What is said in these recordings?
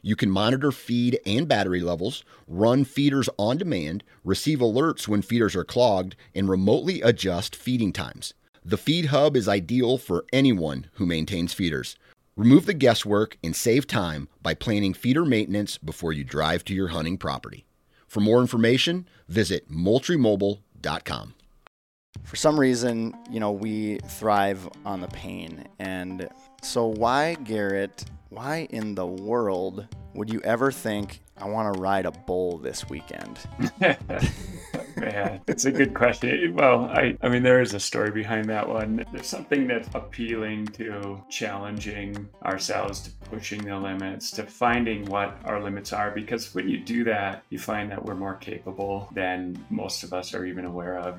you can monitor feed and battery levels, run feeders on demand, receive alerts when feeders are clogged, and remotely adjust feeding times. The Feed Hub is ideal for anyone who maintains feeders. Remove the guesswork and save time by planning feeder maintenance before you drive to your hunting property. For more information, visit MoultrieMobile.com. For some reason, we thrive on the pain. And so why, Garrett, why in the world would you ever think, I want to ride a bull this weekend? Man, it's a good question. Well, I mean, there is a story behind that one. There's something that's appealing to challenging ourselves, to pushing the limits, to finding what our limits are, because when you do that, you find that we're more capable than most of us are even aware of.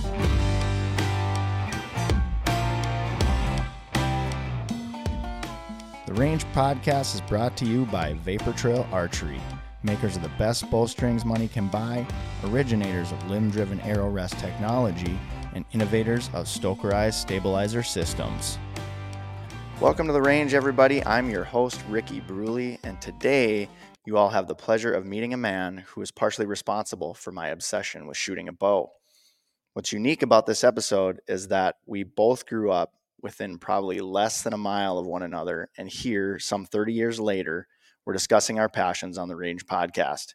The Range Podcast is brought to you by Vapor Trail Archery, makers of the best bowstrings money can buy, originators of limb-driven arrow rest technology, and innovators of Stokerized Stabilizer systems. Welcome to The Range, everybody. I'm your host, Ricky Brule, and today you all have the pleasure of meeting a man who is partially responsible for my obsession with shooting a bow. What's unique about this episode is that we both grew up within probably less than a mile of one another, and here, some 30 years later, we're discussing our passions on the Range Podcast.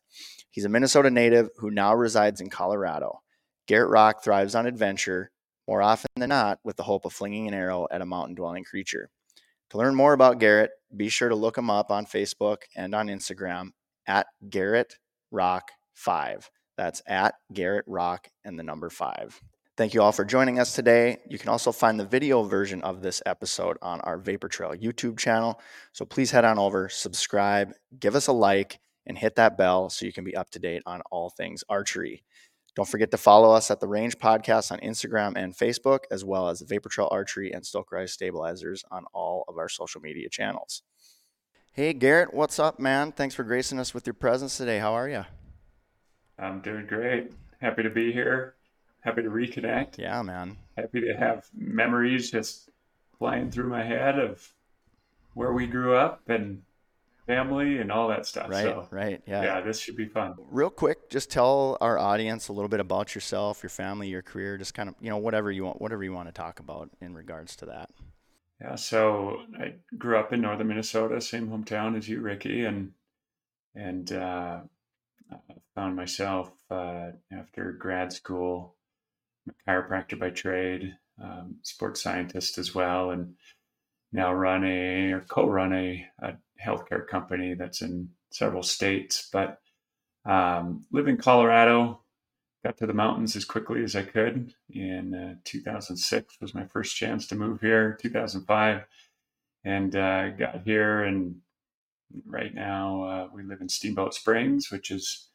He's a Minnesota native who now resides in Colorado. Garrett Rock thrives on adventure, more often than not, with the hope of flinging an arrow at a mountain-dwelling creature. To learn more about Garrett, be sure to look him up on Facebook and on Instagram at Garrett Rock 5. That's at Garrett Rock and the number 5. Thank you all for joining us today. You can also find the video version of this episode on our Vapor Trail YouTube channel. So please head on over, subscribe, give us a like, and hit that bell so you can be up to date on all things archery. Don't forget to follow us at The Range Podcast on Instagram and Facebook, as well as Vapor Trail Archery and Stokerized Stabilizers on all of our social media channels. Hey, Garrett, what's up, man? Thanks for gracing us with your presence today. How are you? I'm doing great. Happy to be here. Happy to reconnect. Yeah, man. Happy to have memories just flying through my head of where we grew up and family and all that stuff. Right, so, right. Yeah. Yeah, this should be fun. Real quick, just tell our audience a little bit about yourself, your family, your career, just kind of, whatever you want to talk about in regards to that. Yeah, so I grew up in northern Minnesota, same hometown as you, Ricky, and found myself after grad school. I'm a chiropractor by trade, sports scientist as well, and now co-run a healthcare company that's in several states. But live in Colorado, got to the mountains as quickly as I could. In 2006 was my first chance to move here, 2005, and got here. And right now we live in Steamboat Springs, which is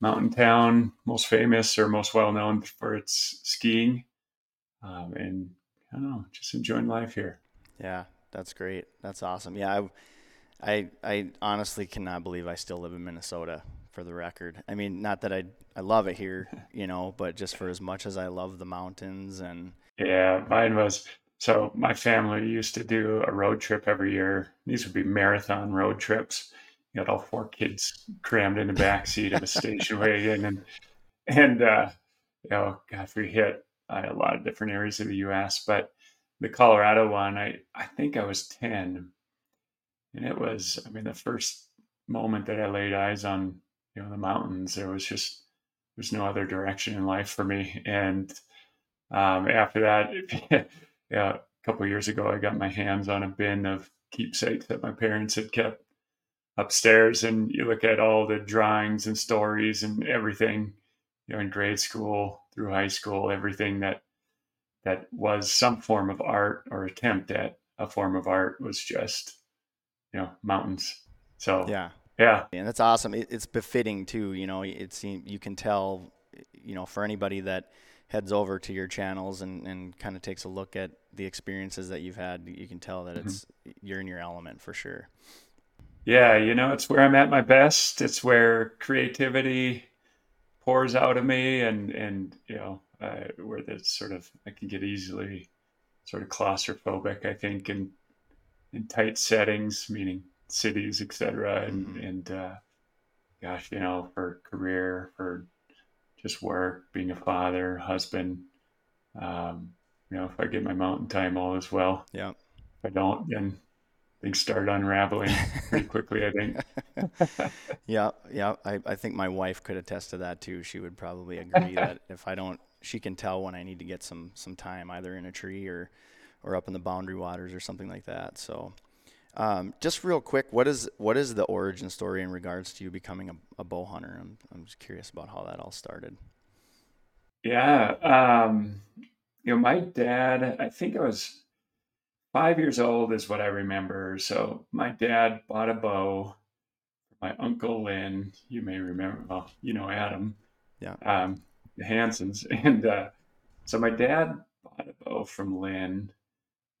mountain town, most famous or most well-known for its skiing. And I don't know, just enjoying life here. Yeah, that's great. That's awesome. Yeah, I honestly cannot believe I still live in Minnesota, for the record. I mean, not that I love it here, but just for as much as I love the mountains and... Yeah, mine was... So my family used to do a road trip every year. These would be marathon road trips. You had all four kids crammed in the backseat of a station wagon, and we hit a lot of different areas of the U.S. But the Colorado one, I think I was 10, and it was, the first moment that I laid eyes on, the mountains, there was no other direction in life for me, and After that, a couple of years ago, I got my hands on a bin of keepsakes that my parents had kept upstairs, and you look at all the drawings and stories and everything, in grade school through high school, everything that was some form of art or attempt at a form of art was just, mountains. So, yeah. And that's awesome. It's befitting too. You can tell, for anybody that heads over to your channels and kind of takes a look at the experiences that you've had, you can tell that you're in your element for sure. Yeah. It's where I'm at my best. It's where creativity pours out of me and where there's sort of, I can get easily sort of claustrophobic, I think, in tight settings, meaning cities, et cetera. And for career, for just work, being a father, husband, if I get my mountain time, all is well. Yeah. If I don't, then things start unraveling pretty quickly, I think. Yeah. I think my wife could attest to that too. She would probably agree that if I don't, she can tell when I need to get some time either in a tree or up in the boundary waters or something like that. So, just real quick, what is the origin story in regards to you becoming a bow hunter? I'm just curious about how that all started. Yeah. My dad, I think I was 5 years old is what I remember. So my dad bought a bow. My uncle Lynn, you may remember, Adam. Yeah. The Hansons. And so my dad bought a bow from Lynn.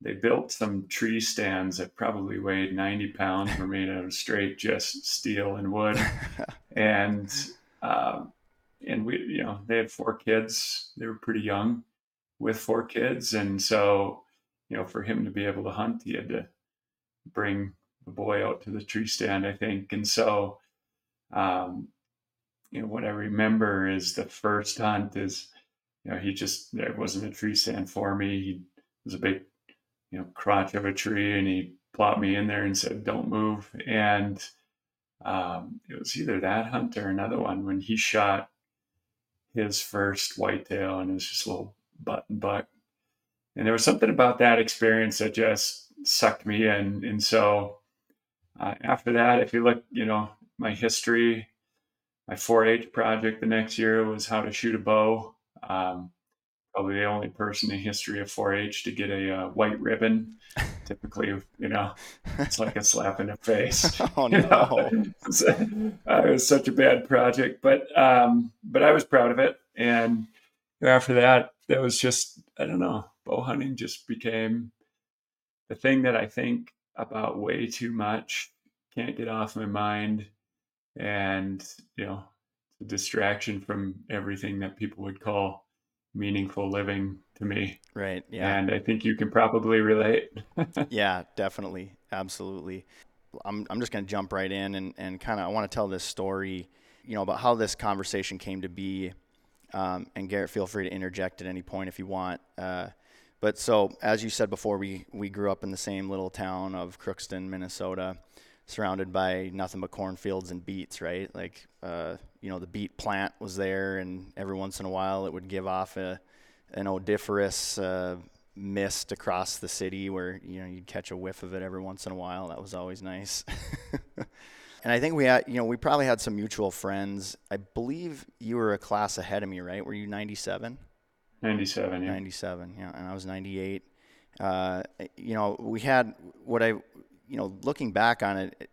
They built some tree stands that probably weighed 90 pounds, were made out of straight just steel and wood. And we, they had four kids. They were pretty young with four kids. And so, for him to be able to hunt, he had to bring the boy out to the tree stand, I think. And so, what I remember is the first hunt is, there wasn't a tree stand for me. He was a big, crotch of a tree, and he plopped me in there and said, "Don't move." And it was either that hunt or another one when he shot his first whitetail, and it was just a little button buck. And there was something about that experience that just sucked me in. And so after that, if you look, my history, my 4-H project the next year was how to shoot a bow. Probably the only person in history of 4-H to get a white ribbon. Typically, it's like a slap in the face. Oh, no. It was such a bad project, but I was proud of it. And after that, that was just, I don't know, bow hunting just became the thing that I think about way too much, can't get off my mind, and a distraction from everything that people would call meaningful living to me. Right. Yeah. And I think you can probably relate. Yeah, definitely, absolutely. I'm just going to jump right in and kind of I want to tell this story, about how this conversation came to be. And Garrett, feel free to interject at any point if you want. But so, as you said before, we grew up in the same little town of Crookston, Minnesota, surrounded by nothing but cornfields and beets, right? Like, the beet plant was there, and every once in a while it would give off an odoriferous mist across the city where, you'd catch a whiff of it every once in a while. That was always nice. And I think we had, we probably had some mutual friends. I believe you were a class ahead of me, right? Were you 97? 97, yeah. 97, yeah. And I was 98. We had what I, looking back on it,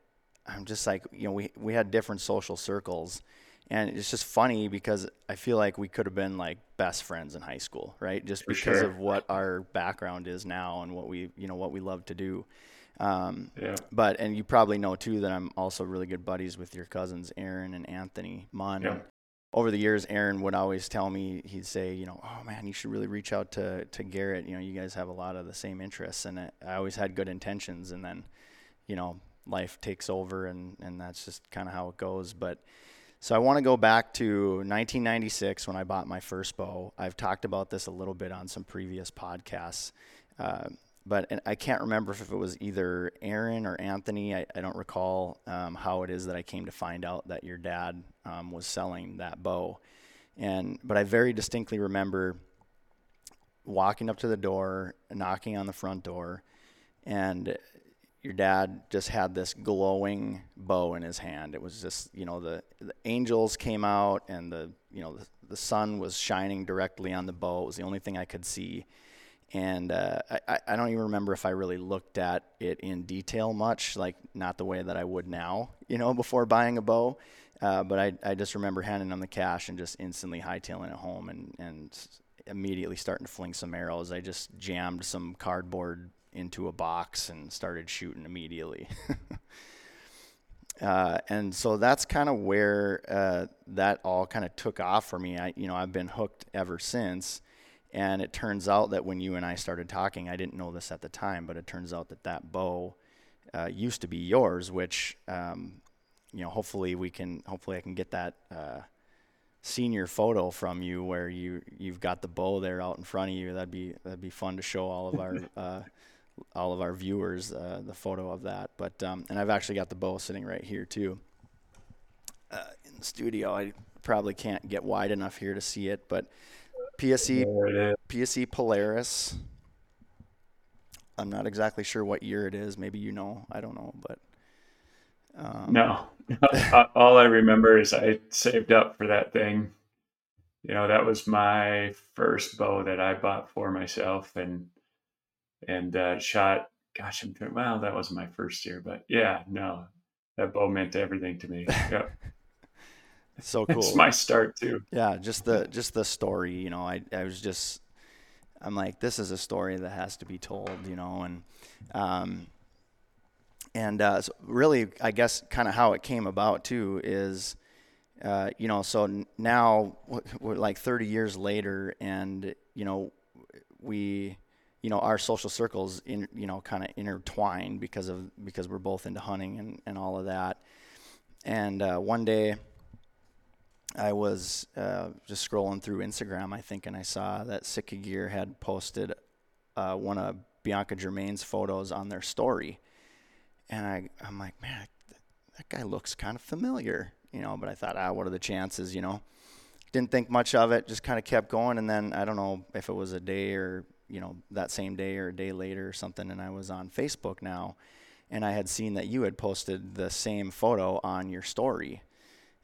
I'm just like, we had different social circles. And it's just funny because I feel like we could have been like best friends in high school, right? Just because of what our background is now and what we love to do. But you probably know too that I'm also really good buddies with your cousins Aaron and Anthony Munn. Yeah. Over the years, Aaron would always tell me, he'd say, "Oh man, you should really reach out to Garrett. You guys have a lot of the same interests." And I always had good intentions, and then, life takes over, and that's just kind of how it goes. But so I want to go back to 1996 when I bought my first bow. I've talked about this a little bit on some previous podcasts. But I can't remember if it was either Aaron or Anthony. I don't recall how it is that I came to find out that your dad was selling that bow. But I very distinctly remember walking up to the door, knocking on the front door, and your dad just had this glowing bow in his hand. It was just, you know, the angels came out, and the sun was shining directly on the bow. It was the only thing I could see. And I don't even remember if I really looked at it in detail much, like not the way that I would now, you know, before buying a bow. But I just remember handing them the cash and just instantly hightailing it home and immediately starting to fling some arrows. I just jammed some cardboard into a box and started shooting immediately. And so that's kind of where that all kind of took off for me. I've been hooked ever since. And it turns out that when you and I started talking, I didn't know this at the time, but it turns out that that bow used to be yours, which, hopefully I can get that senior photo from you where you've got the bow there out in front of you. That'd be fun to show all of our all of our viewers the photo of that. But and I've actually got the bow sitting right here too in the studio. I probably can't get wide enough here to see it, but PSE Polaris. I'm not exactly sure what year it is. Maybe you know. I don't know, but no. All I remember is I saved up for that thing. You know, that was my first bow that I bought for myself and shot. Gosh, that was my first year, but yeah, no, that bow meant everything to me. Yep. So cool. It's my start too. Yeah, just the story, you know. I'm like, this is a story that has to be told, you know, and so really, I guess, kind of how it came about too is, so now we're like 30 years later, and our social circles kind of intertwine because we're both into hunting and all of that, and one day. I was just scrolling through Instagram, I think, and I saw that Sitka Gear had posted one of Bianca Germain's photos on their story. And I'm like, man, that guy looks kind of familiar, you know, but I thought, what are the chances, you know? Didn't think much of it, just kind of kept going. And then I don't know if it was a day or, that same day or a day later or something, and I was on Facebook now, and I had seen that you had posted the same photo on your story.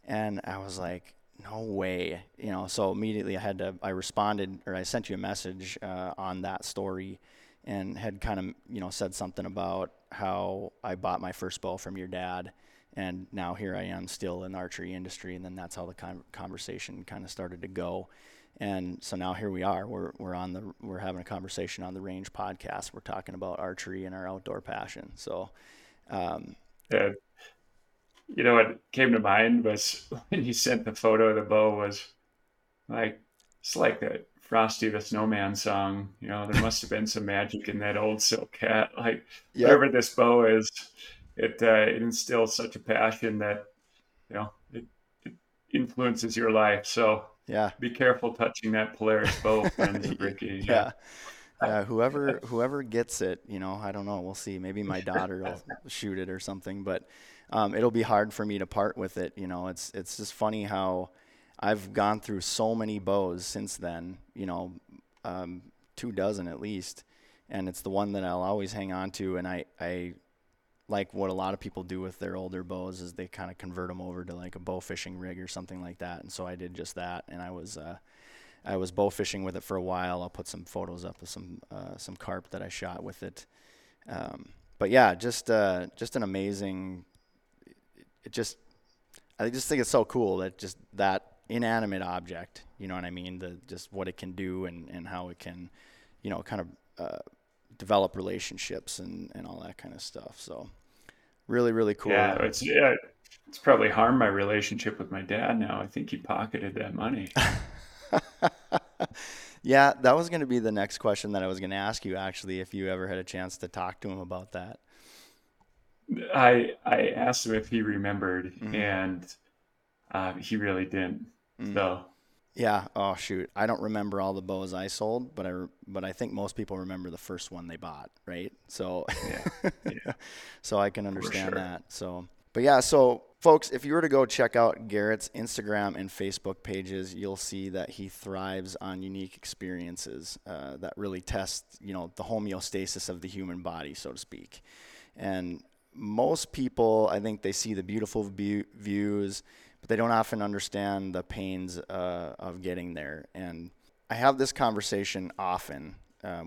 And I was like, no way, you know. So immediately I responded, or I sent you a message on that story, and had kind of, said something about how I bought my first bow from your dad, and now here I am still in the archery industry. And then that's how the conversation kind of started to go. And so now here we are. We're having a conversation on the Range podcast. We're talking about archery and our outdoor passion. So, yeah. You know, what came to mind was when you sent the photo of the bow was like, it's like that Frosty the Snowman song. You know, there must have been some magic in that old silk hat. Like, yep. Whatever this bow is, it instills such a passion that, it influences your life. So yeah, be careful touching that Polaris bow, friends of Ricky. Yeah. Whoever gets it, I don't know. We'll see. Maybe my daughter will shoot it or something, but it'll be hard for me to part with it. It's just funny how I've gone through so many bows since then, 2 dozen at least. And it's the one that I'll always hang on to. And I like what a lot of people do with their older bows is they kind of convert them over to like a bow fishing rig or something like that. And so I did just that. And I was bow fishing with it for a while. I'll put some photos up of some carp that I shot with it. But yeah, just an amazing, I just think it's so cool that just that inanimate object, you know what I mean? Just what it can do and how it can, kind of develop relationships and all that kind of stuff. So really, really cool. Yeah, it's probably harmed my relationship with my dad now. I think he pocketed that money. Yeah, that was going to be the next question that I was going to ask you, actually, if you ever had a chance to talk to him about that. I asked him if he remembered, mm-hmm. and he really didn't. Mm-hmm. So, yeah. Oh shoot, I don't remember all the bows I sold, but I think most people remember the first one they bought, right? So, yeah. So I can understand that. So, but yeah, so Folks, if you were to go check out Garrett's Instagram and Facebook pages, you'll see that he thrives on unique experiences that really test, the homeostasis of the human body, so to speak. And most people, I think they see the beautiful views, but they don't often understand the pains of getting there. And I have this conversation often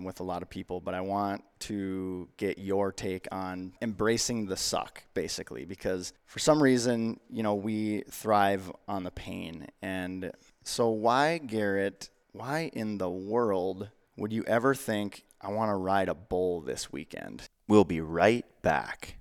with a lot of people, but I want to get your take on embracing the suck, basically, because for some reason, we thrive on the pain. And so why, Garrett, why in the world would you ever think, I want to ride a bull this weekend? We'll be right back.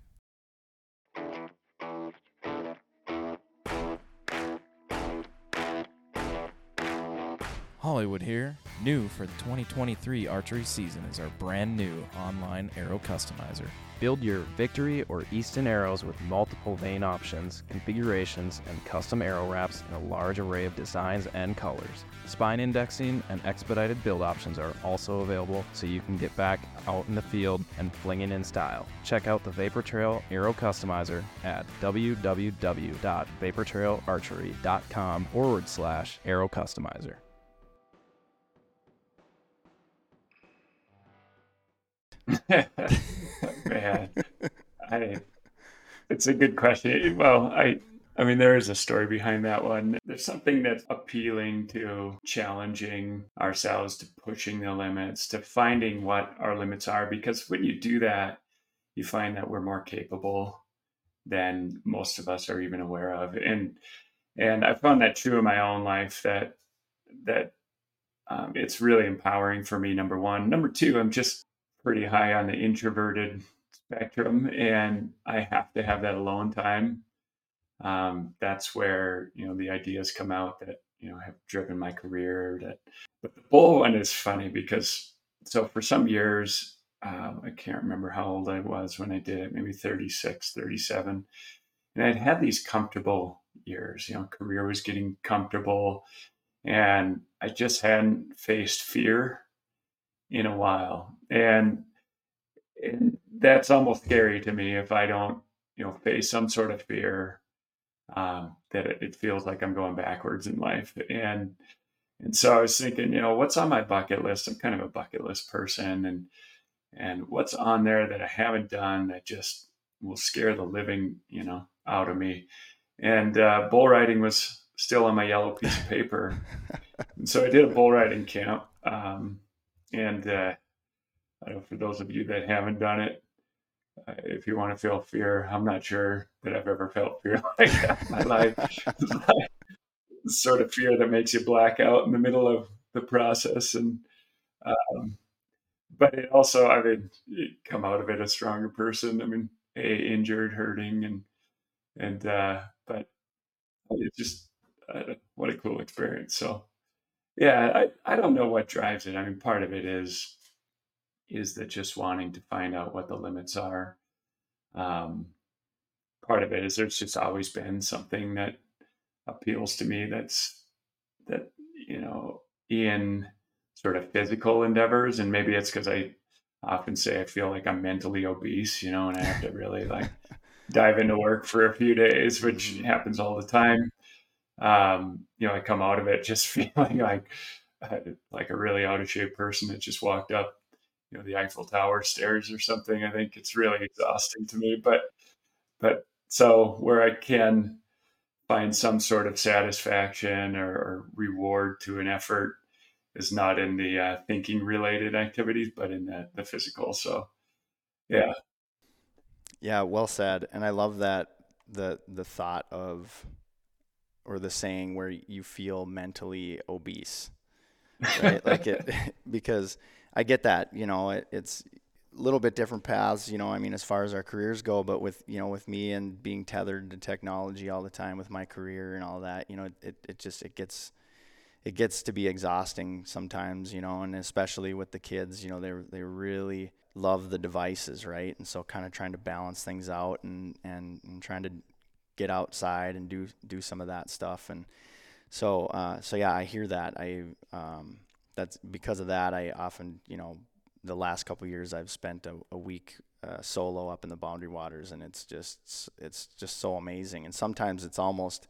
Hollywood here. New for the 2023 archery season is our brand new online arrow customizer. Build your Victory or Easton arrows with multiple vein options, configurations, and custom arrow wraps in a large array of designs and colors. Spine indexing and expedited build options are also available, so you can get back out in the field and flinging in style. Check out the Vapor Trail Arrow Customizer at www.vaportrailarchery.com/arrow customizer. Man, it's a good question. Well, I mean, there is a story behind that one. There's something that's appealing to challenging ourselves, to pushing the limits, to finding what our limits are, because when you do that, you find that we're more capable than most of us are even aware of. And I found that true in my own life, that it's really empowering for me, number one. Number two, I'm just pretty high on the introverted spectrum, and I have to have that alone time. That's where, the ideas come out that, have driven my career. But the bull one is funny because, so for some years, I can't remember how old I was when I did it, maybe 36, 37. And I'd had these comfortable years, career was getting comfortable, and I just hadn't faced fear in a while. And that's almost scary to me if I don't, face some sort of fear, that it feels like I'm going backwards in life. And so I was thinking, what's on my bucket list? I'm kind of a bucket list person, and what's on there that I haven't done that just will scare the living, out of me. And bull riding was still on my yellow piece of paper. And so I did a bull riding camp. For those of you that haven't done it, if you want to feel fear, I'm not sure that I've ever felt fear like that in my life. It's like the sort of fear that makes you black out in the middle of the process. And, but it also, you come out of it a stronger person. Injured, hurting, but it's just, what a cool experience. So yeah, I don't know what drives it. Part of it is that just wanting to find out what the limits are. Part of it is there's just always been something that appeals to me that's in sort of physical endeavors. And maybe it's because I often say I feel like I'm mentally obese, and I have to really dive into work for a few days, which happens all the time. I come out of it just feeling like a really out of shape person that just walked up, the Eiffel Tower stairs or something. I think it's really exhausting to me, but so where I can find some sort of satisfaction or reward to an effort is not in the thinking related activities, but in the physical. So, yeah. Yeah. Well said. And I love that the thought of, or the saying where you feel mentally obese, right? Because I get that, it's a little bit different paths, as far as our careers go, but with, with me and being tethered to technology all the time with my career and all that, it gets to be exhausting sometimes, and especially with the kids, they really love the devices. Right. And so kind of trying to balance things out and trying to get outside and do some of that stuff. And so, I hear that. That's because of that. I often, the last couple of years I've spent a week solo up in the Boundary Waters, and it's just so amazing. And sometimes it's almost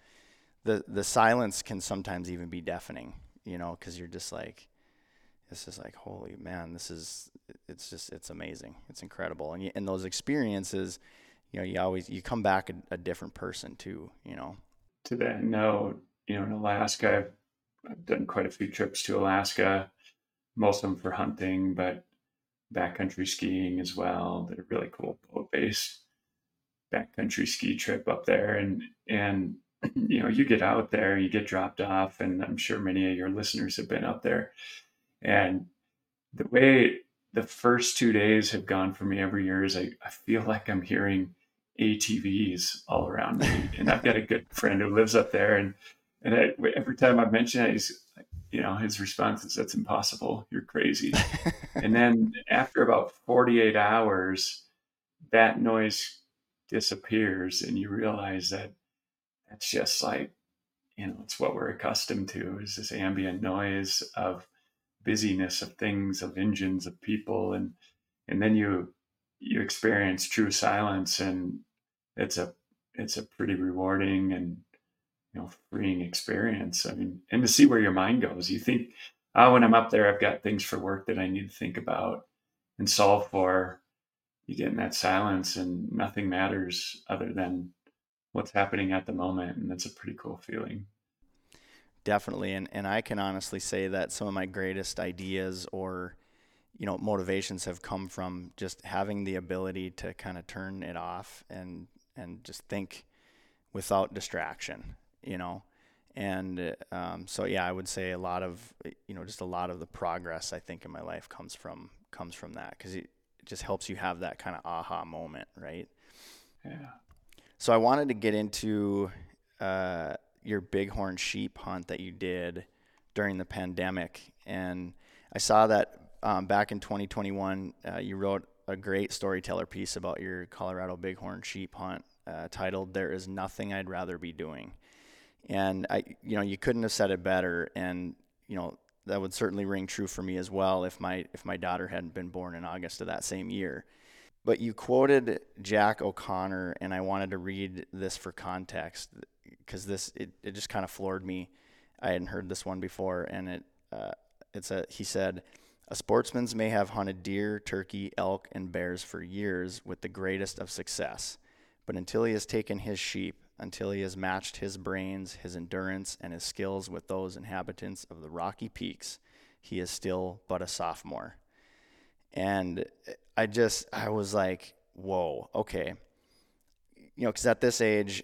the silence can sometimes even be deafening, you know, because you're just like, it's just like, holy man, it's amazing. It's incredible. And and those experiences, you know, you come back a different person too, you know. To that note, you know, in Alaska, I've done quite a few trips to Alaska, most of them for hunting, but backcountry skiing as well. Did a really cool boat-based backcountry ski trip up there. And you know, you get out there, you get dropped off, and I'm sure many of your listeners have been up there. And the way the first 2 days have gone for me every year is I feel like I'm hearing ATVs all around me. And I've got a good friend who lives up there. And every time I mention it, he's like, you know, his response is, that's impossible. You're crazy. And then after about 48 hours, that noise disappears. And you realize that that's just like, you know, it's what we're accustomed to, is this ambient noise of busyness, of things, of engines, of people. And then you experience true silence, and it's a pretty rewarding and, you know, freeing experience. I mean, and to see where your mind goes. You think, oh, when I'm up there, I've got things for work that I need to think about and solve for. You get in that silence and nothing matters other than what's happening at the moment. And that's a pretty cool feeling. Definitely. And I can honestly say that some of my greatest ideas or, you know, motivations have come from just having the ability to kind of turn it off and just think without distraction, you know? And, so yeah, I would say a lot of, you know, just a lot of the progress I think in my life comes from that. 'Cause it just helps you have that kind of aha moment. Right. Yeah. So I wanted to get into, your bighorn sheep hunt that you did during the pandemic. And I saw that, back in 2021, you wrote a great storyteller piece about your Colorado bighorn sheep hunt, titled "There Is Nothing I'd Rather Be Doing." And I, you know, you couldn't have said it better. And, you know, that would certainly ring true for me as well if my daughter hadn't been born in August of that same year. But you quoted Jack O'Connor, and I wanted to read this for context, because it just kind of floored me. I hadn't heard this one before, and he said, "A sportsman's may have hunted deer, turkey, elk, and bears for years with the greatest of success, but until he has taken his sheep, until he has matched his brains, his endurance, and his skills with those inhabitants of the Rocky Peaks, he is still but a sophomore." And I was like, whoa, okay. You know, 'cause at this age,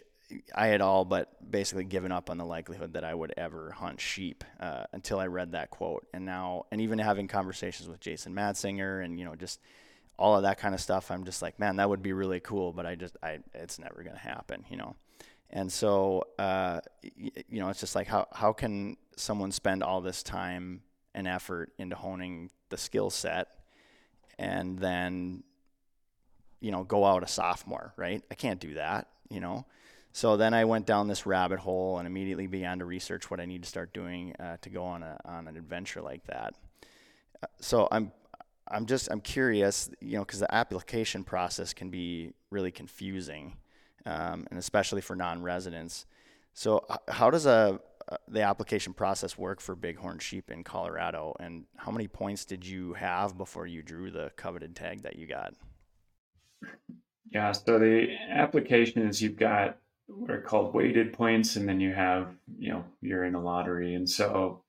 I had all but basically given up on the likelihood that I would ever hunt sheep, until I read that quote. And now, and even having conversations with Jason Madsinger and, you know, just all of that kind of stuff, I'm just like, man, that would be really cool. But it's never going to happen, you know? And so, you know, it's just like, how can someone spend all this time and effort into honing the skill set and then, you know, go out a sophomore, right? I can't do that, you know? So then I went down this rabbit hole and immediately began to research what I need to start doing to go on an adventure like that. So I'm curious, you know, because the application process can be really confusing, and especially for non-residents. So how does the application process work for bighorn sheep in Colorado, and how many points did you have before you drew the coveted tag that you got? Yeah, so the application is, you've got what are called weighted points, and then you have, you know, you're in a lottery. And so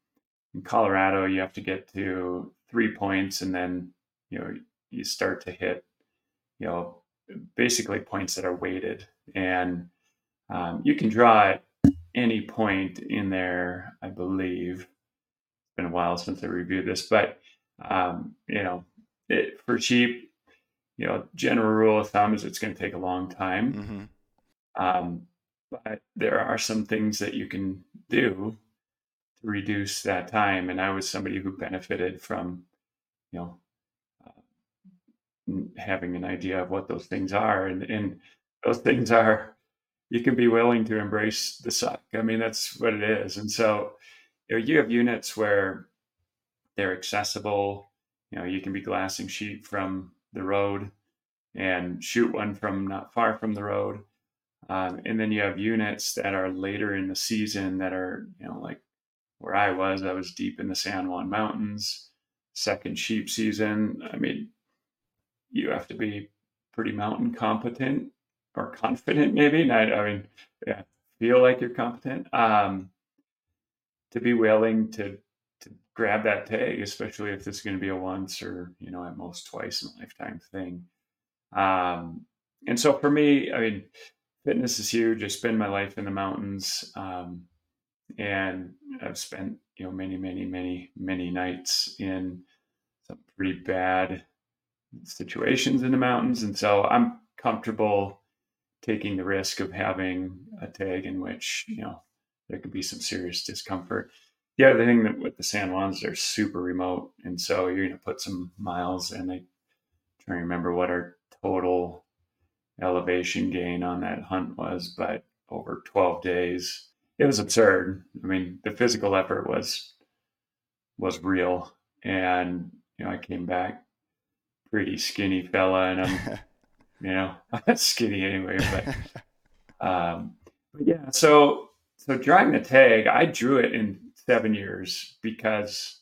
in Colorado, you have to get to 3 points, and then, you know, you start to hit, you know, basically points that are weighted. And you can draw at any point in there, I believe. It's been a while since I reviewed this, but, you know, for sheep, you know, general rule of thumb is it's going to take a long time. Mm-hmm. But there are some things that you can do to reduce that time. And I was somebody who benefited from, you know, having an idea of what those things are. And those things are, you can be willing to embrace the suck. I mean, that's what it is. And so, you know, you have units where they're accessible. You know, you can be glassing sheep from the road and shoot one from not far from the road. And then you have units that are later in the season that are, you know, like where I was deep in the San Juan Mountains, second sheep season. I mean, you have to be pretty mountain competent or confident, maybe. Not, I mean, yeah, feel like you're competent to be willing to grab that tag, especially if this is going to be a once or, you know, at most twice in a lifetime thing. And so for me, I mean, fitness is huge. I spend my life in the mountains, and I've spent, you know, many nights in some pretty bad situations in the mountains. And so I'm comfortable taking the risk of having a tag in which, you know, there could be some serious discomfort. The other thing that with the San Juans, they're super remote. And so you're going to put some miles, and I try to remember what our total elevation gain on that hunt was, but over 12 days, it was absurd. I mean, the physical effort was real. And, you know, I came back pretty skinny fella, and I'm, you know, skinny anyway, but yeah, so drawing the tag, I drew it in 7 years because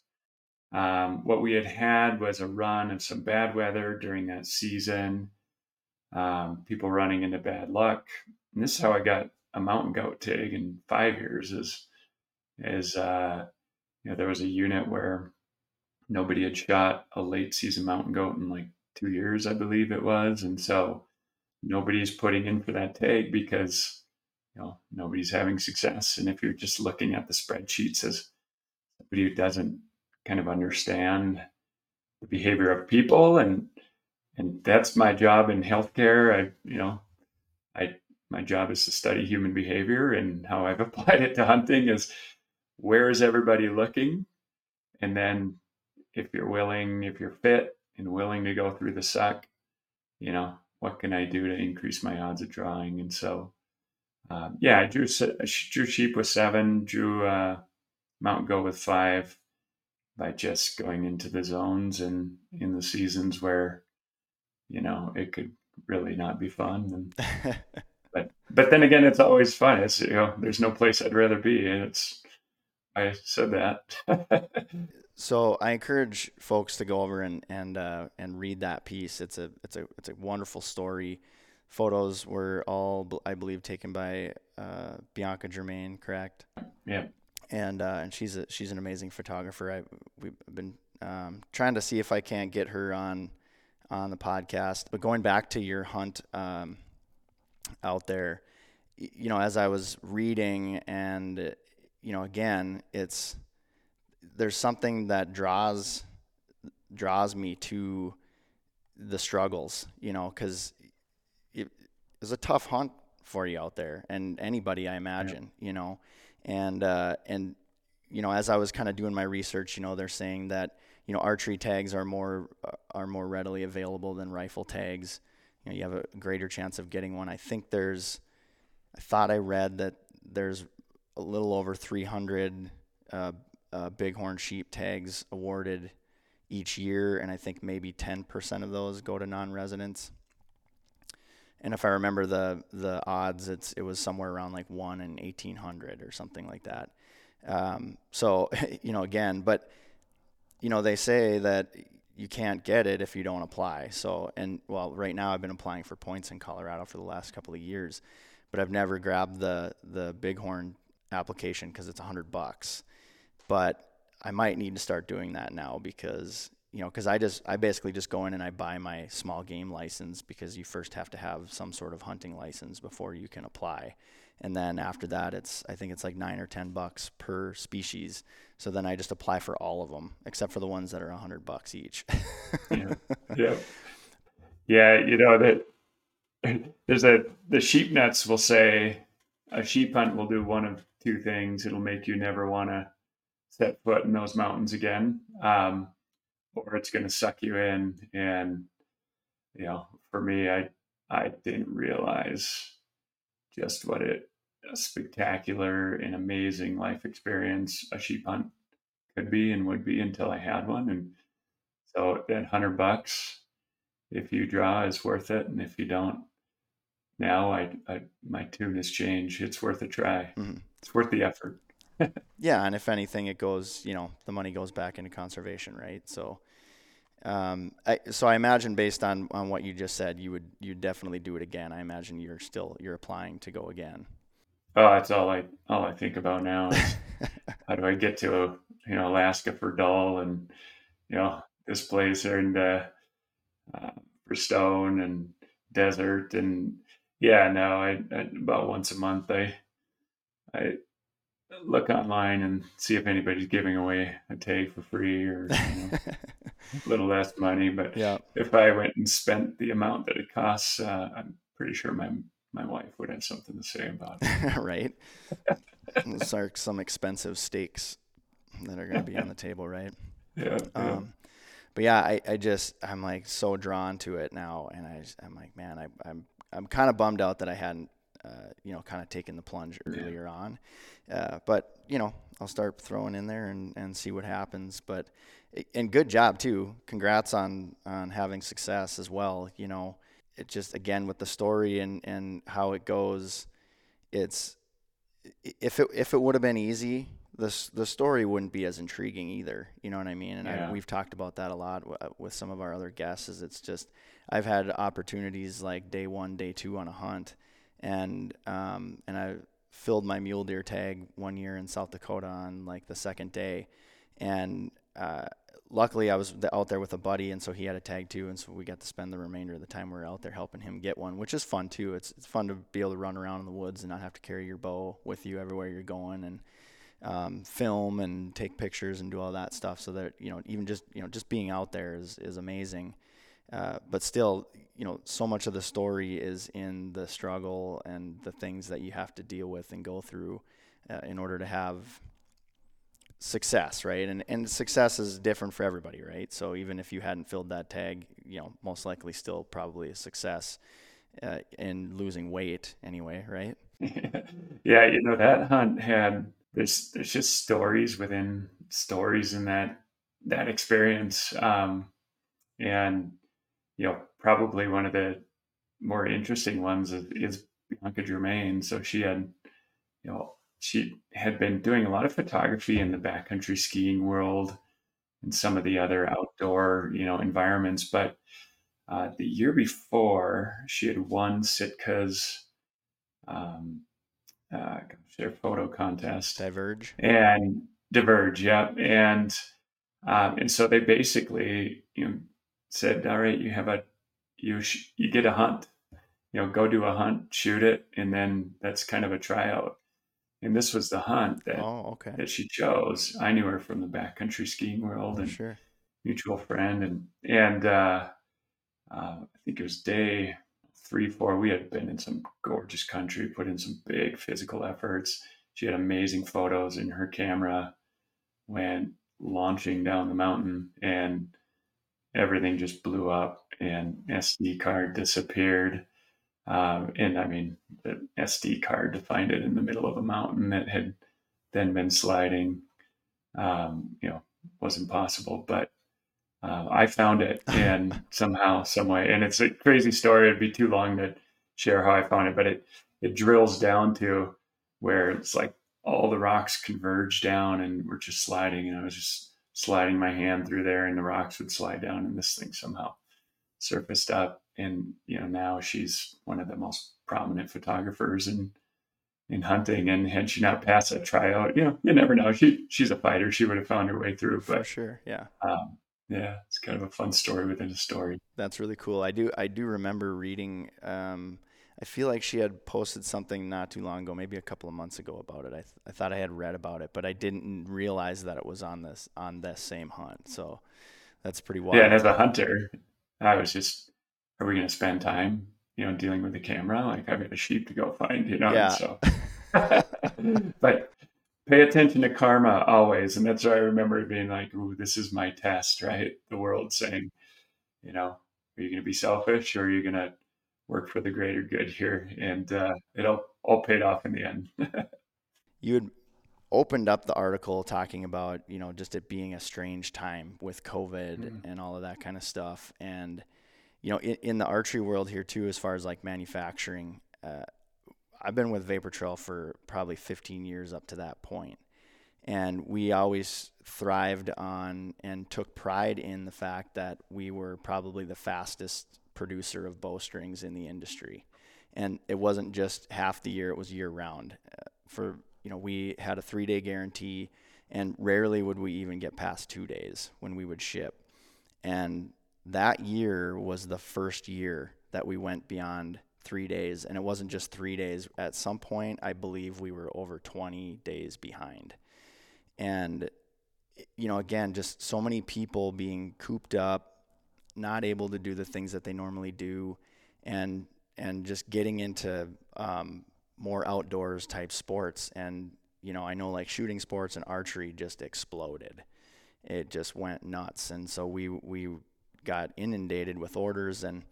what we had was a run of some bad weather during that season. People running into bad luck. And this is how I got a mountain goat tag in 5 years is you know, there was a unit where nobody had shot a late season mountain goat in like 2 years, I believe it was. And so nobody's putting in for that tag because, you know, nobody's having success. And if you're just looking at the spreadsheets as somebody who doesn't kind of understand the behavior of people, and that's my job in healthcare. My job is to study human behavior, and how I've applied it to hunting is, where is everybody looking? And then if you're fit and willing to go through the suck, you know, what can I do to increase my odds of drawing? And so, yeah, I drew sheep with 7, drew mountain goat with 5 by just going into the zones and in the seasons where, you know, it could really not be fun. And, but then again, it's always fun. It's, you know, there's no place I'd rather be. And it's, I said that. So I encourage folks to go over and read that piece. It's a wonderful story. Photos were all, I believe, taken by Bianca Germain, correct? Yeah. And she's an amazing photographer. We've been trying to see if I can't get her on the podcast. But going back to your hunt out there, you know, as I was reading, and, you know, again, there's something that draws me to the struggles, you know, because it was a tough hunt for you out there, and anybody, I imagine, yeah. You know, and you know, as I was kind of doing my research, you know, they're saying that, you know, archery tags are more readily available than rifle tags. You know, you have a greater chance of getting one. I thought I read that there's a little over 300 bighorn sheep tags awarded each year, and I think maybe 10% of those go to non-residents. And if I remember the odds, it was somewhere around like 1 in 1,800 or something like that. So, you know, again, but, you know, they say that you can't get it if you don't apply. So, and well, right now I've been applying for points in Colorado for the last couple of years, but I've never grabbed the bighorn application because it's $100. But I might need to start doing that now because, you know, because I basically just go in and I buy my small game license, because you first have to have some sort of hunting license before you can apply. And then after that, I think it's like $9 or $10 per species. So then I just apply for all of them, except for the ones that are $100 each. Yeah. You know, that the sheep nuts will say a sheep hunt will do one of two things. It'll make you never want to set foot in those mountains again, or it's going to suck you in. And, you know, for me, I didn't realize just what a spectacular and amazing life experience a sheep hunt could be and would be until I had one. And So at $100, if you draw, it's worth it. And if you don't, now my tune has changed. It's worth a try. Mm-hmm. It's worth the effort. Yeah. And if anything, it goes, the money goes back into conservation. Right. So, I imagine based on what you just said, you definitely do it again. I imagine you're applying to go again. Oh, that's all I think about now is how do I get to, Alaska for Dull and, this place and, for Stone and Desert. And yeah, no, I about once a month, I look online and see if anybody's giving away a tag for free or a little less money. But yeah, if I went and spent the amount that it costs, I'm pretty sure my wife would have something to say about it. Right. Those are some expensive steaks that are going to be on the table, right? Yeah. But yeah, I'm like so drawn to it now. And I'm like, man, I'm kind of bummed out that I hadn't, kind of taken the plunge earlier on. But I'll start throwing in there and see what happens, and good job too. Congrats on having success as well. It just, again, with the story and how it goes, it's, if it would have been easy, the story wouldn't be as intriguing either. You know what I mean? And we've talked about that a lot with some of our other guests. Is it's just, I've had opportunities like day one, day two on a hunt. And I filled my mule deer tag one year in South Dakota on like the second day. And, luckily I was out there with a buddy, and so he had a tag too. And so we got to spend the remainder of the time we were out there helping him get one, which is fun too. It's fun to be able to run around in the woods and not have to carry your bow with you everywhere you're going, and film and take pictures and do all that stuff. So that, even just being out there is amazing. But still, so much of the story is in the struggle and the things that you have to deal with and go through in order to have success, right? And success is different for everybody, right? So even if you hadn't filled that tag, most likely still probably a success in losing weight anyway, right? Yeah, that hunt had there's just stories within stories in that experience. And probably one of the more interesting ones is Bianca Germain. So she had been doing a lot of photography in the backcountry skiing world and some of the other outdoor, environments. But the year before, she had won Sitka's their photo contest, Diverge. Yeah. And so they basically, said, all right, you get a hunt, go do a hunt, shoot it. And then that's kind of a tryout. And this was the hunt that she chose. I knew her from the backcountry skiing world mutual friend. And I think it was day 3, 4, we had been in some gorgeous country, put in some big physical efforts. She had amazing photos, and her camera went launching down the mountain, and everything just blew up, and SD card disappeared. And I mean, the SD card to find it in the middle of a mountain that had then been sliding, was impossible, but I found it, and somehow, some way, and it's a crazy story. It'd be too long to share how I found it, but it drills down to where it's like all the rocks converge down, and we're just sliding, and I was just sliding my hand through there, and the rocks would slide down, and this thing somehow surfaced up. And, now she's one of the most prominent photographers in hunting. And had she not passed that tryout, you never know. She's a fighter. She would have found her way through. But, for sure. Yeah. Yeah. It's kind of a fun story within a story. That's really cool. I do remember reading, I feel like she had posted something not too long ago, maybe a couple of months ago about it. I thought I had read about it, but I didn't realize that it was on this same hunt. So that's pretty wild. Yeah. And as a hunter, I was just, are we going to spend time, dealing with the camera? Like, I've got a sheep to go find, Yeah. So, but pay attention to karma always. And that's why I remember being like, ooh, this is my test, right? The world saying, are you going to be selfish, or are you going to work for the greater good here? And it all paid off in the end. You had opened up the article talking about, you know, just it being a strange time with COVID and all of that kind of stuff. And, you know, in the archery world here too, as far as like manufacturing, I've been with Vapor Trail for probably 15 years up to that point. And we always thrived on and took pride in the fact that we were probably the fastest producer of bowstrings in the industry. And it wasn't just half the year, it was year round. For, you know, we had a 3-day guarantee, and rarely would we even get past 2 days when we would ship. And that year was the first year that we went beyond 3 days. And it wasn't just 3 days. At some point, I believe we were over 20 days behind. And, you know, again, just so many people being cooped up, not able to do the things that they normally do, and just getting into more outdoors type sports. And, you know, I know like shooting sports and archery just exploded. It just went nuts. And so we got inundated with orders. And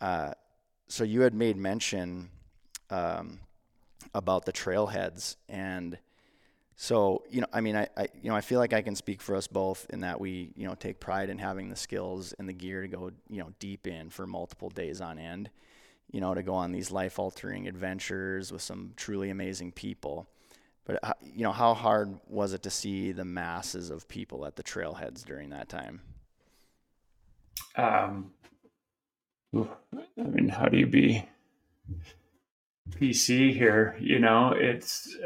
so you had made mention about the trailheads. And so, you know, I mean, I you know, I feel like I can speak for us both in that we, you know, take pride in having the skills and the gear to go, you know, deep in for multiple days on end, you know, to go on these life-altering adventures with some truly amazing people. But, you know, how hard was it to see the masses of people at the trailheads during that time? I mean, how do you be PC here? You know, it's,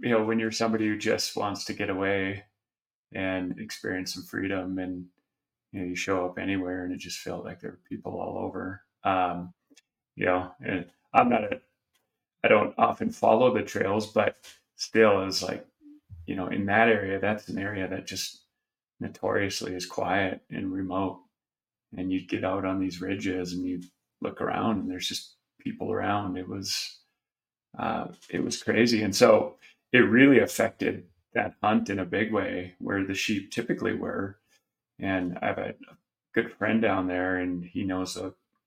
you know, when you're somebody who just wants to get away and experience some freedom, and, you know, you show up anywhere and it just felt like there were people all over. You know, and I don't often follow the trails, but still it's like, you know, in that area, that's an area that just notoriously is quiet and remote. And you'd get out on these ridges and you'd look around and there's just people around. It was crazy. And so it really affected that hunt in a big way where the sheep typically were. And I have a good friend down there and he knows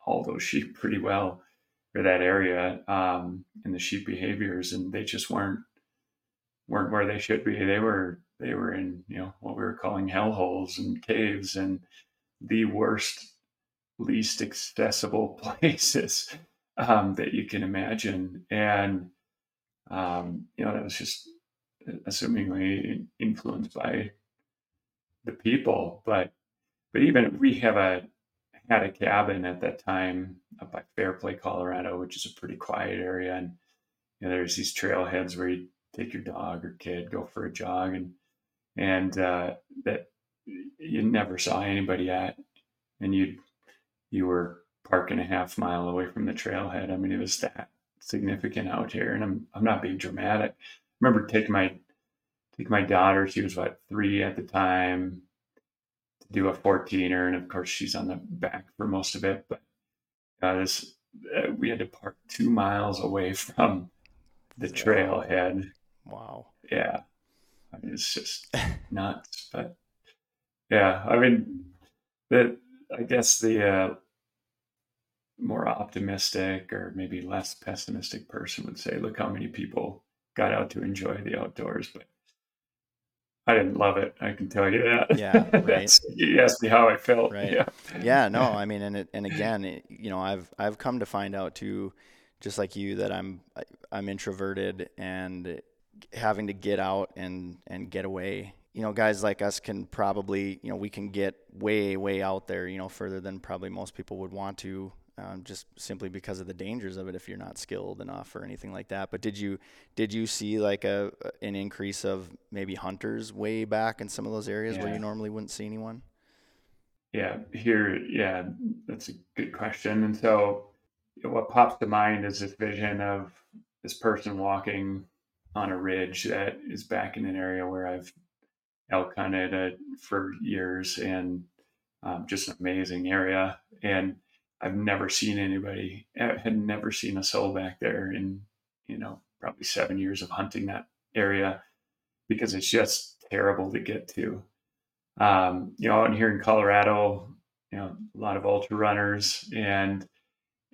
all those sheep pretty well for that area, and the sheep behaviors, and they just weren't where they should be. They were in, you know, what we were calling hell holes and caves and the worst, least accessible places that you can imagine. And, you know, that was just assumingly influenced by the people, but even we have had a cabin at that time up by Fairplay, Colorado, which is a pretty quiet area. And, you know, there's these trailheads where you take your dog or kid, go for a jog, and that you never saw anybody at, and you were parking a half mile away from the trailhead. I mean, it was that significant out here, and I'm not being dramatic. I remember taking my daughter, she was about 3 at the time, do a 14er, and of course she's on the back for most of it, but we had to park 2 miles away from the trailhead. Wow. Yeah, I mean, it's just nuts. But yeah, I mean, that, I guess the more optimistic or maybe less pessimistic person would say, look how many people got out to enjoy the outdoors. But I didn't love it, I can tell you that. Yeah, right. You asked me how I felt. Right. Yeah. Yeah, no, I mean, and again, you know, I've come to find out too, just like you, that I'm introverted, and having to get out and get away. You know, guys like us can probably, you know, we can get way, way out there, you know, further than probably most people would want to, just simply because of the dangers of it if you're not skilled enough or anything like that. But did you see like an increase of maybe hunters way back in some of those areas where you normally wouldn't see anyone? Yeah, here. Yeah, that's a good question. And so what pops to mind is this vision of this person walking on a ridge that is back in an area where I've elk hunted for years, and just an amazing area. And I've never seen anybody, I had never seen a soul back there in, you know, probably 7 years of hunting that area, because it's just terrible to get to. You know, out here in Colorado, you know, a lot of ultra runners, and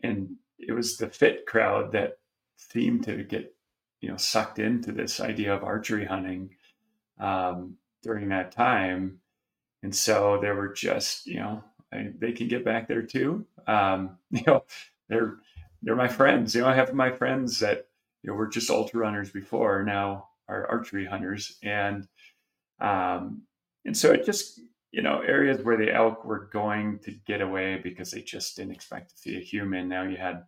it was the fit crowd that seemed to get sucked into this idea of archery hunting during that time. And so they were just, they can get back there too. They're my friends. I have my friends that were just ultra runners before, now are archery hunters. And so it just, areas where the elk were going to get away because they just didn't expect to see a human. Now you had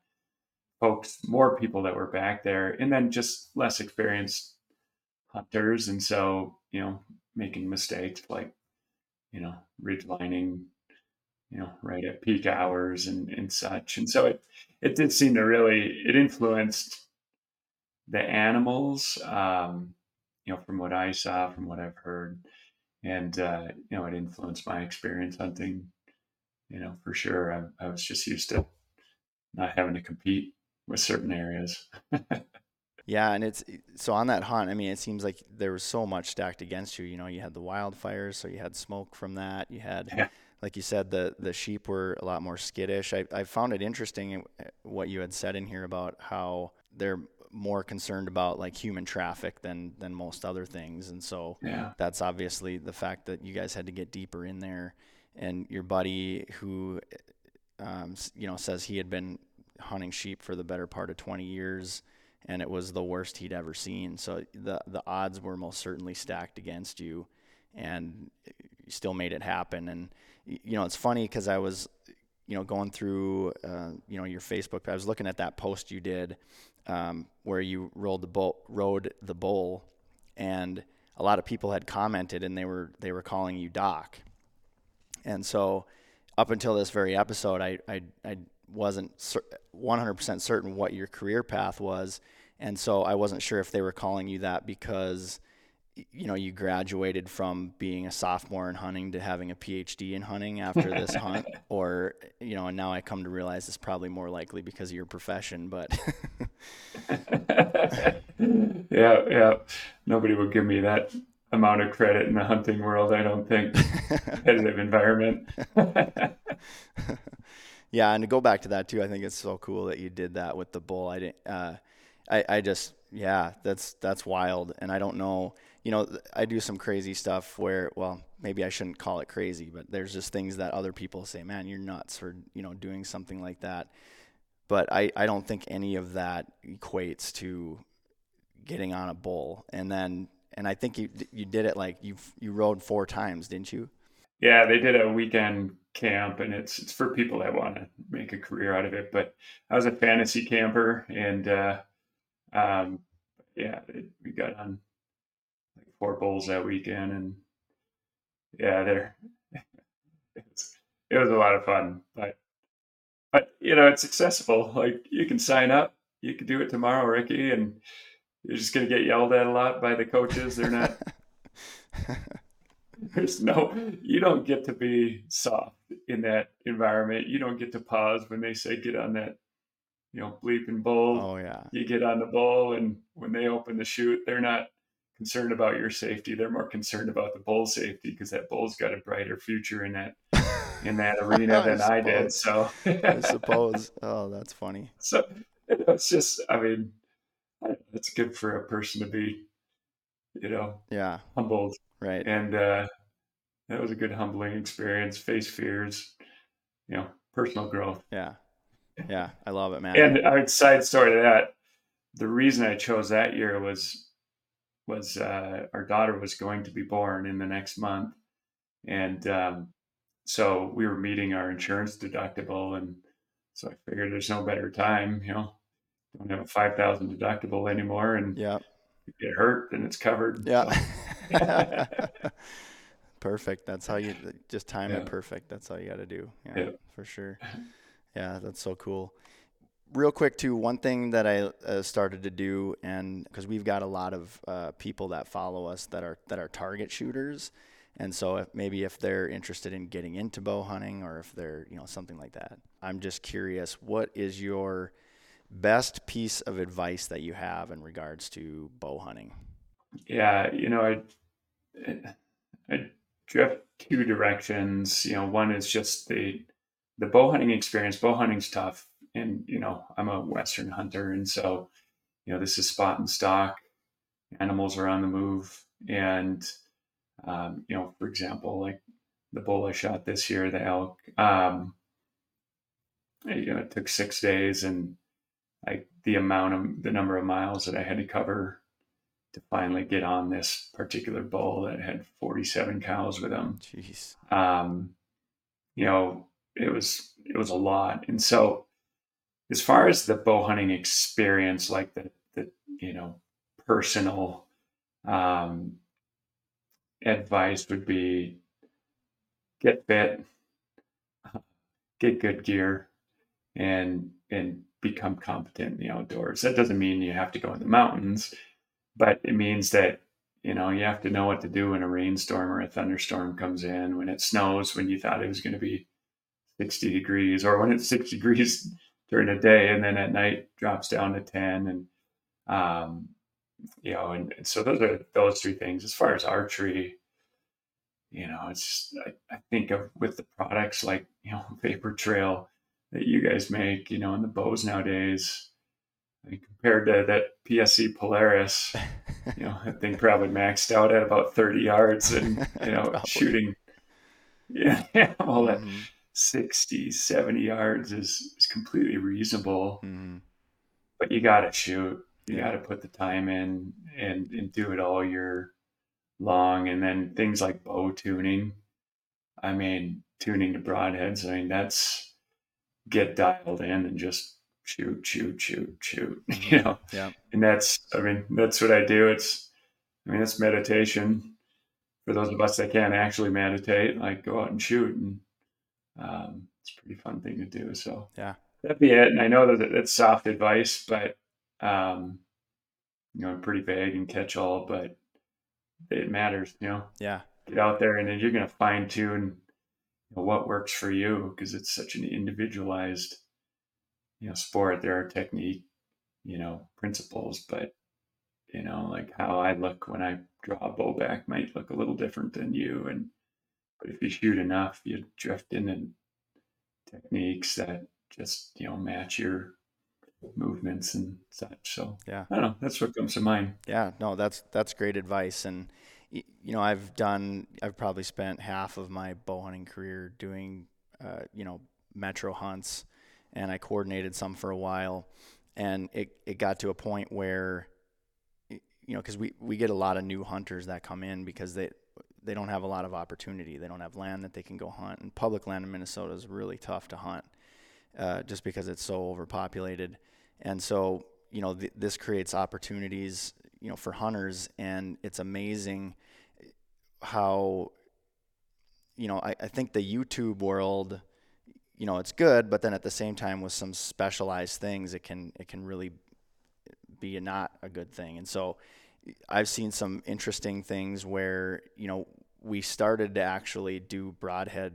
more people that were back there, and then just less experienced hunters. And so, making mistakes like, ridge lining, right at peak hours and such. And so it did seem to really, it influenced the animals, from what I saw, from what I've heard, and, it influenced my experience hunting, for sure. I was just used to not having to compete with certain areas. Yeah. And so on that hunt, it seems like there was so much stacked against you. You had the wildfires, so you had smoke from that. You had, like you said, the sheep were a lot more skittish. I found it interesting what you had said in here about how they're more concerned about like human traffic than most other things. And so that's obviously the fact that you guys had to get deeper in there, and your buddy who, says he had been hunting sheep for the better part of 20 years and it was the worst he'd ever seen. So the odds were most certainly stacked against you, and you still made it happen. And, it's funny because I was, going through, your Facebook, I was looking at that post you did, where you rode the bull, and a lot of people had commented and they were calling you Doc. And so up until this very episode, I wasn't 100% certain what your career path was. And so I wasn't sure if they were calling you that because, you graduated from being a sophomore in hunting to having a PhD in hunting after this hunt, or, and now I come to realize it's probably more likely because of your profession, but. Yeah. Nobody would give me that amount of credit in the hunting world, I don't think. Competitive environment. Yeah, and to go back to that too, I think it's so cool that you did that with the bull. I didn't. That's wild. And I don't know. I do some crazy stuff where, well, maybe I shouldn't call it crazy, but there's just things that other people say, man, you're nuts for doing something like that. But I don't think any of that equates to getting on a bull. And I think you did it like you rode 4 times, didn't you? Yeah, they did a weekend camp, and it's for people that want to make a career out of it. But I was a fantasy camper, and we got on like 4 bulls that weekend, and it was a lot of fun. But it's accessible. Like you can sign up, you can do it tomorrow, Ricky, and you're just gonna get yelled at a lot by the coaches. They're not. You don't get to be soft in that environment. You don't get to pause when they say get on that, bleeping bull. Oh yeah. You get on the bull, and when they open the chute, they're not concerned about your safety. They're more concerned about the bull's safety because that bull's got a brighter future in that arena than I did. So I suppose. Oh, that's funny. So it's just, it's good for a person to be, humbled. Right. And that was a good humbling experience. Face fears, personal growth. Yeah. Yeah. I love it, man. And our side story to that, the reason I chose that year was our daughter was going to be born in the next month. And so we were meeting our insurance deductible. And so I figured there's no better time, don't have a $5,000 deductible anymore. And you get hurt and it's covered. Yeah. So. Perfect. That's how you just time it perfect. That's all you got to do. Yeah, for sure. Yeah, that's so cool. Real quick too, one thing that I started to do, and because we've got a lot of people that follow us that are target shooters, and so if they're interested in getting into bow hunting, or if they're something like that, I'm just curious, what is your best piece of advice that you have in regards to bow hunting? Yeah, I drift 2 directions. One is just the bow hunting experience. Bow hunting's tough, and I'm a Western hunter, and so you know, this is spot and stock. Animals are on the move. And, you know, for example, like the bull I shot this year, the elk, you know, it took 6 days, and like the number of miles that I had to cover to finally get on this particular bull that had 47 cows with him. Jeez. You know, it was a lot. And so as far as the bow hunting experience, like the you know, personal advice would be get fit, get good gear, and become competent in the outdoors. That doesn't mean you have to go in the mountains, but it means that, you know, you have to know what to do when a rainstorm or a thunderstorm comes in, when it snows, when you thought it was going to be 60 degrees, or when it's 6 degrees during the day and then at night drops down to 10. And, you know, and so those are those three things. As far as archery, you know, it's just, I think of with the products like, you know, Vapor Trail that you guys make, you know, and the bows nowadays, I mean, compared to that PSE Polaris, you know, that thing probably maxed out at about 30 yards and, you know, shooting, yeah, all that 60, 70 yards is completely reasonable, but you got to shoot, you got to put the time in and do it all year long. And then things like bow tuning, I mean, tuning to broadheads, I mean, that's get dialed in and just shoot, you know? Yeah. And that's, I mean, that's what I do. It's, I mean, it's meditation for those of us that can't actually meditate, like go out and shoot. And, it's a pretty fun thing to do. So yeah, that'd be it. And I know that that's soft advice, but, you know, pretty vague and catch all, but it matters, you know? Yeah. Get out there and then you're going to fine tune what works for you, because it's such an individualized, you know, sport. There are technique, you know, principles, but, you know, like how I look when I draw a bow back might look a little different than you. And but if you shoot enough, you drift into techniques that just, you know, match your movements and such. So yeah, I don't know, that's what comes to mind. Yeah, no, that's great advice. And you know, I've probably spent half of my bow hunting career doing, you know, metro hunts, and I coordinated some for a while, and it got to a point where, you know, 'cause we get a lot of new hunters that come in because they don't have a lot of opportunity. They don't have land that they can go hunt, and public land in Minnesota is really tough to hunt, just because it's so overpopulated. And so, you know, this creates opportunities, you know, for hunters. And it's amazing how, you know, I think the YouTube world, you know, it's good, but then at the same time with some specialized things, it can really be not a good thing. And so I've seen some interesting things where, you know, we started to actually do broadhead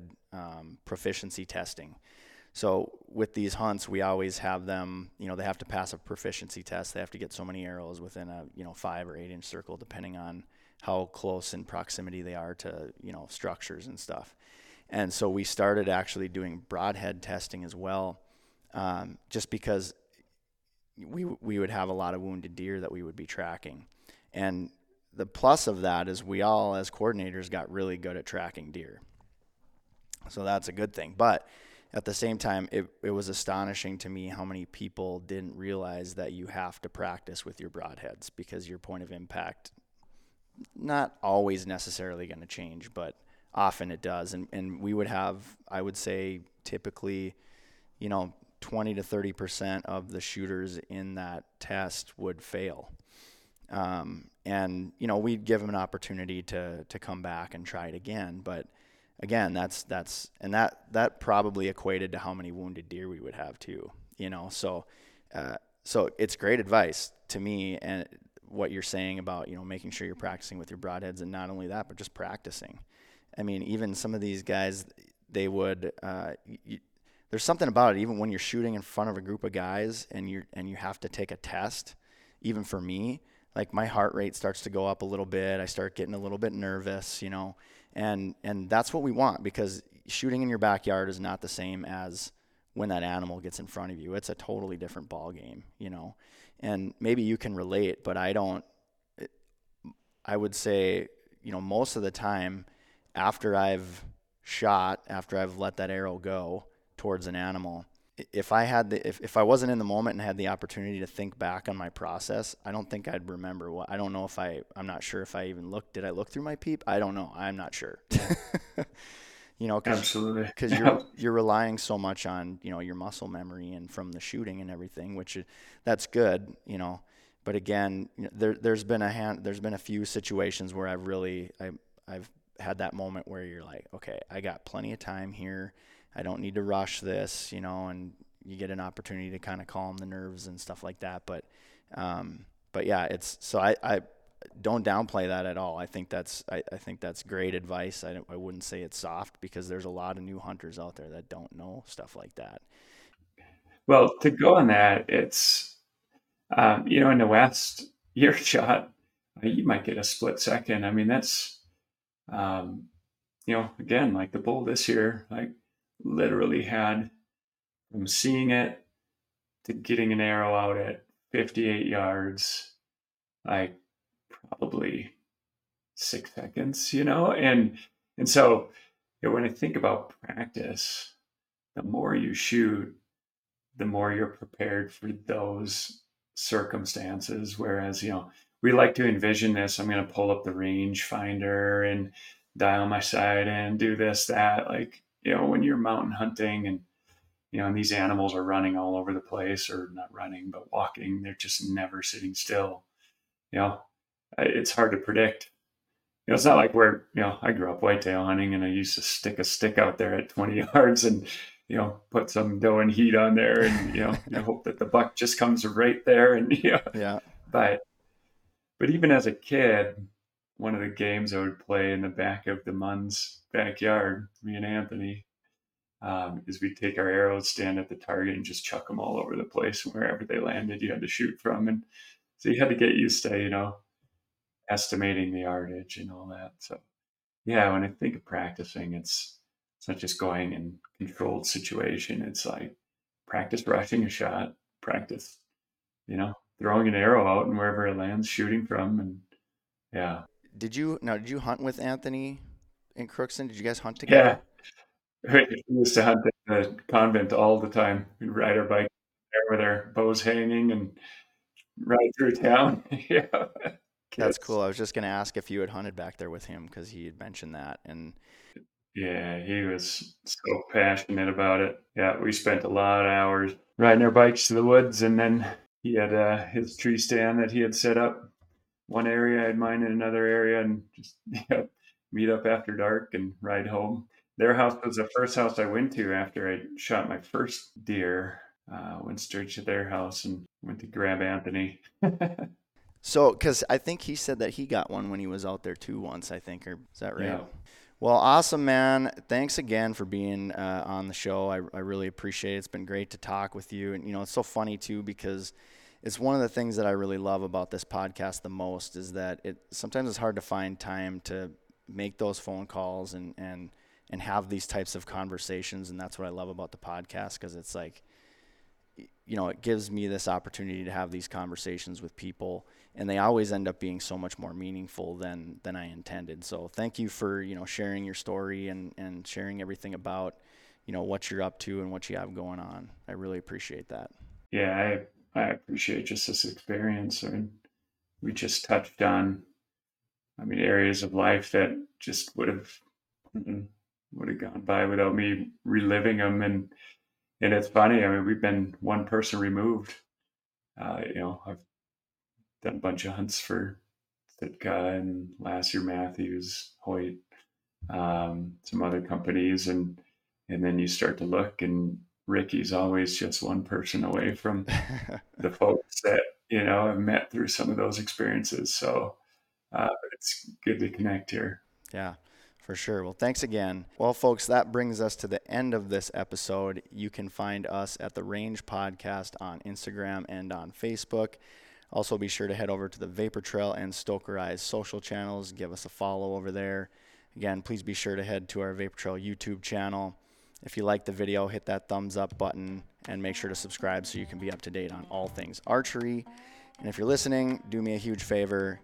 proficiency testing. So with these hunts, we always have them, you know, they have to pass a proficiency test. They have to get so many arrows within a, you know, 5 or 8 inch circle, depending on how close in proximity they are to, you know, structures and stuff. And so we started actually doing broadhead testing as well, just because we would have a lot of wounded deer that we would be tracking. And the plus of that is we all, as coordinators, got really good at tracking deer. So that's a good thing. But at the same time, it was astonishing to me how many people didn't realize that you have to practice with your broadheads, because your point of impact, not always necessarily going to change, but often it does. And we would have, I would say, typically, you know, 20 to 30% of the shooters in that test would fail. And, you know, we'd give them an opportunity to come back and try it again, but again, that probably equated to how many wounded deer we would have too, you know? So it's great advice to me, and what you're saying about, you know, making sure you're practicing with your broadheads, and not only that, but just practicing. I mean, even some of these guys, they would, there's something about it, even when you're shooting in front of a group of guys and you have to take a test, even for me, like my heart rate starts to go up a little bit. I start getting a little bit nervous, you know, and that's what we want, because shooting in your backyard is not the same as when that animal gets in front of you. It's a totally different ball game, you know. And maybe you can relate, but I would say, you know, most of the time after I've shot, after I've let that arrow go towards an animal, if I wasn't in the moment and had the opportunity to think back on my process, I don't think I'd remember what. I don't know if I'm not sure if I even looked. Did I look through my peep? I don't know. I'm not sure. You know, absolutely. Because you're relying so much on, you know, your muscle memory and from the shooting and everything, which that's good, you know. But again, there's been a few situations where I've had that moment where you're like, okay, I got plenty of time here. I don't need to rush this, you know, and you get an opportunity to kind of calm the nerves and stuff like that. But yeah, I don't downplay that at all. I think that's great advice. I wouldn't say it's soft, because there's a lot of new hunters out there that don't know stuff like that. Well, to go on that, it's, you know, in the West, your shot, you might get a split second. I mean, that's, you know, again, like the bull this year, like, literally had from seeing it to getting an arrow out at 58 yards, like probably 6 seconds, you know? And so, you know, when I think about practice, the more you shoot, the more you're prepared for those circumstances. Whereas, you know, we like to envision this, I'm going to pull up the range finder and dial my sight and do this, that, like, you know, when you're mountain hunting and, you know, and these animals are running all over the place, or not running, but walking, they're just never sitting still. You know, it's hard to predict. You know, it's not like we're, you know, I grew up whitetail hunting and I used to stick a stick out there at 20 yards and, you know, put some doe and heat on there and, you know, you hope that the buck just comes right there. And, you know, yeah. But even as a kid, one of the games I would play in the back of the Munn's backyard, me and Anthony, is we'd take our arrows, stand at the target, and just chuck them all over the place. Wherever they landed, you had to shoot from. And so you had to get used to, you know, estimating the yardage and all that. So, yeah, when I think of practicing, it's not just going in controlled situation. It's like practice rushing a shot, practice, you know, throwing an arrow out and wherever it lands, shooting from. And, yeah. Did you hunt with Anthony in Crookston? Did you guys hunt together? Yeah, we used to hunt at the convent all the time. We'd ride our bike there with our bows hanging and ride through town. Yeah, that's cool. I was just going to ask if you had hunted back there with him, because he had mentioned that. And yeah, he was so passionate about it. Yeah, we spent a lot of hours riding our bikes to the woods, and then he had his tree stand that he had set up. One area, I had mine in another area, and just, yeah, meet up after dark and ride home. Their house was the first house I went to after I shot my first deer. Went straight to their house and went to grab Anthony. So, because I think he said that he got one when he was out there too once, I think, or is that right? Yeah. Well, awesome, man. Thanks again for being on the show. I really appreciate it. It's been great to talk with you. And, you know, it's so funny too, because it's one of the things that I really love about this podcast the most is that it sometimes it's hard to find time to make those phone calls and have these types of conversations. And that's what I love about the podcast, because it's like, you know, it gives me this opportunity to have these conversations with people, and they always end up being so much more meaningful than I intended. So thank you for, you know, sharing your story and sharing everything about, you know, what you're up to and what you have going on. I really appreciate that. Yeah, I appreciate just this experience. I mean, we just touched on, I mean, areas of life that just would have gone by without me reliving them. And it's funny. I mean, we've been one person removed. You know, I've done a bunch of hunts for Sitka and last year, Matthews, Hoyt, some other companies. And then you start to look, and Ricky's always just one person away from the folks that, you know, I've met through some of those experiences. So it's good to connect here. Yeah, for sure. Well, thanks again. Well, folks, that brings us to the end of this episode. You can find us at The Range Podcast on Instagram and on Facebook. Also, be sure to head over to the Vapor Trail and Stokerized social channels. Give us a follow over there. Again, please be sure to head to our Vapor Trail YouTube channel. If you like the video, hit that thumbs up button and make sure to subscribe so you can be up to date on all things archery. And if you're listening, do me a huge favor,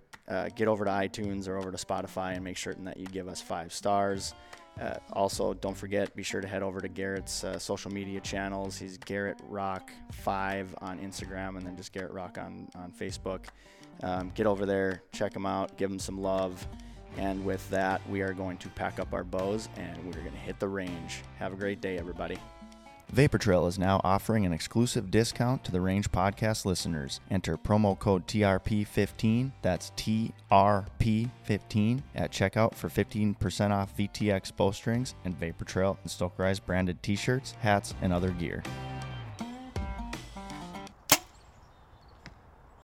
get over to iTunes or over to Spotify and make certain that you give us 5 stars. Also, don't forget, be sure to head over to Garrett's social media channels. He's Garrett Rock 5 on Instagram, and then just Garrett Rock on Facebook. Get over there, check him out, give him some love. And with that, we are going to pack up our bows and we're going to hit the range. Have a great day, everybody. Vapor Trail is now offering an exclusive discount to the Range Podcast listeners. Enter promo code TRP15, that's TRP15, at checkout for 15% off VTX bowstrings and Vapor Trail and Stokerized branded t-shirts, hats, and other gear.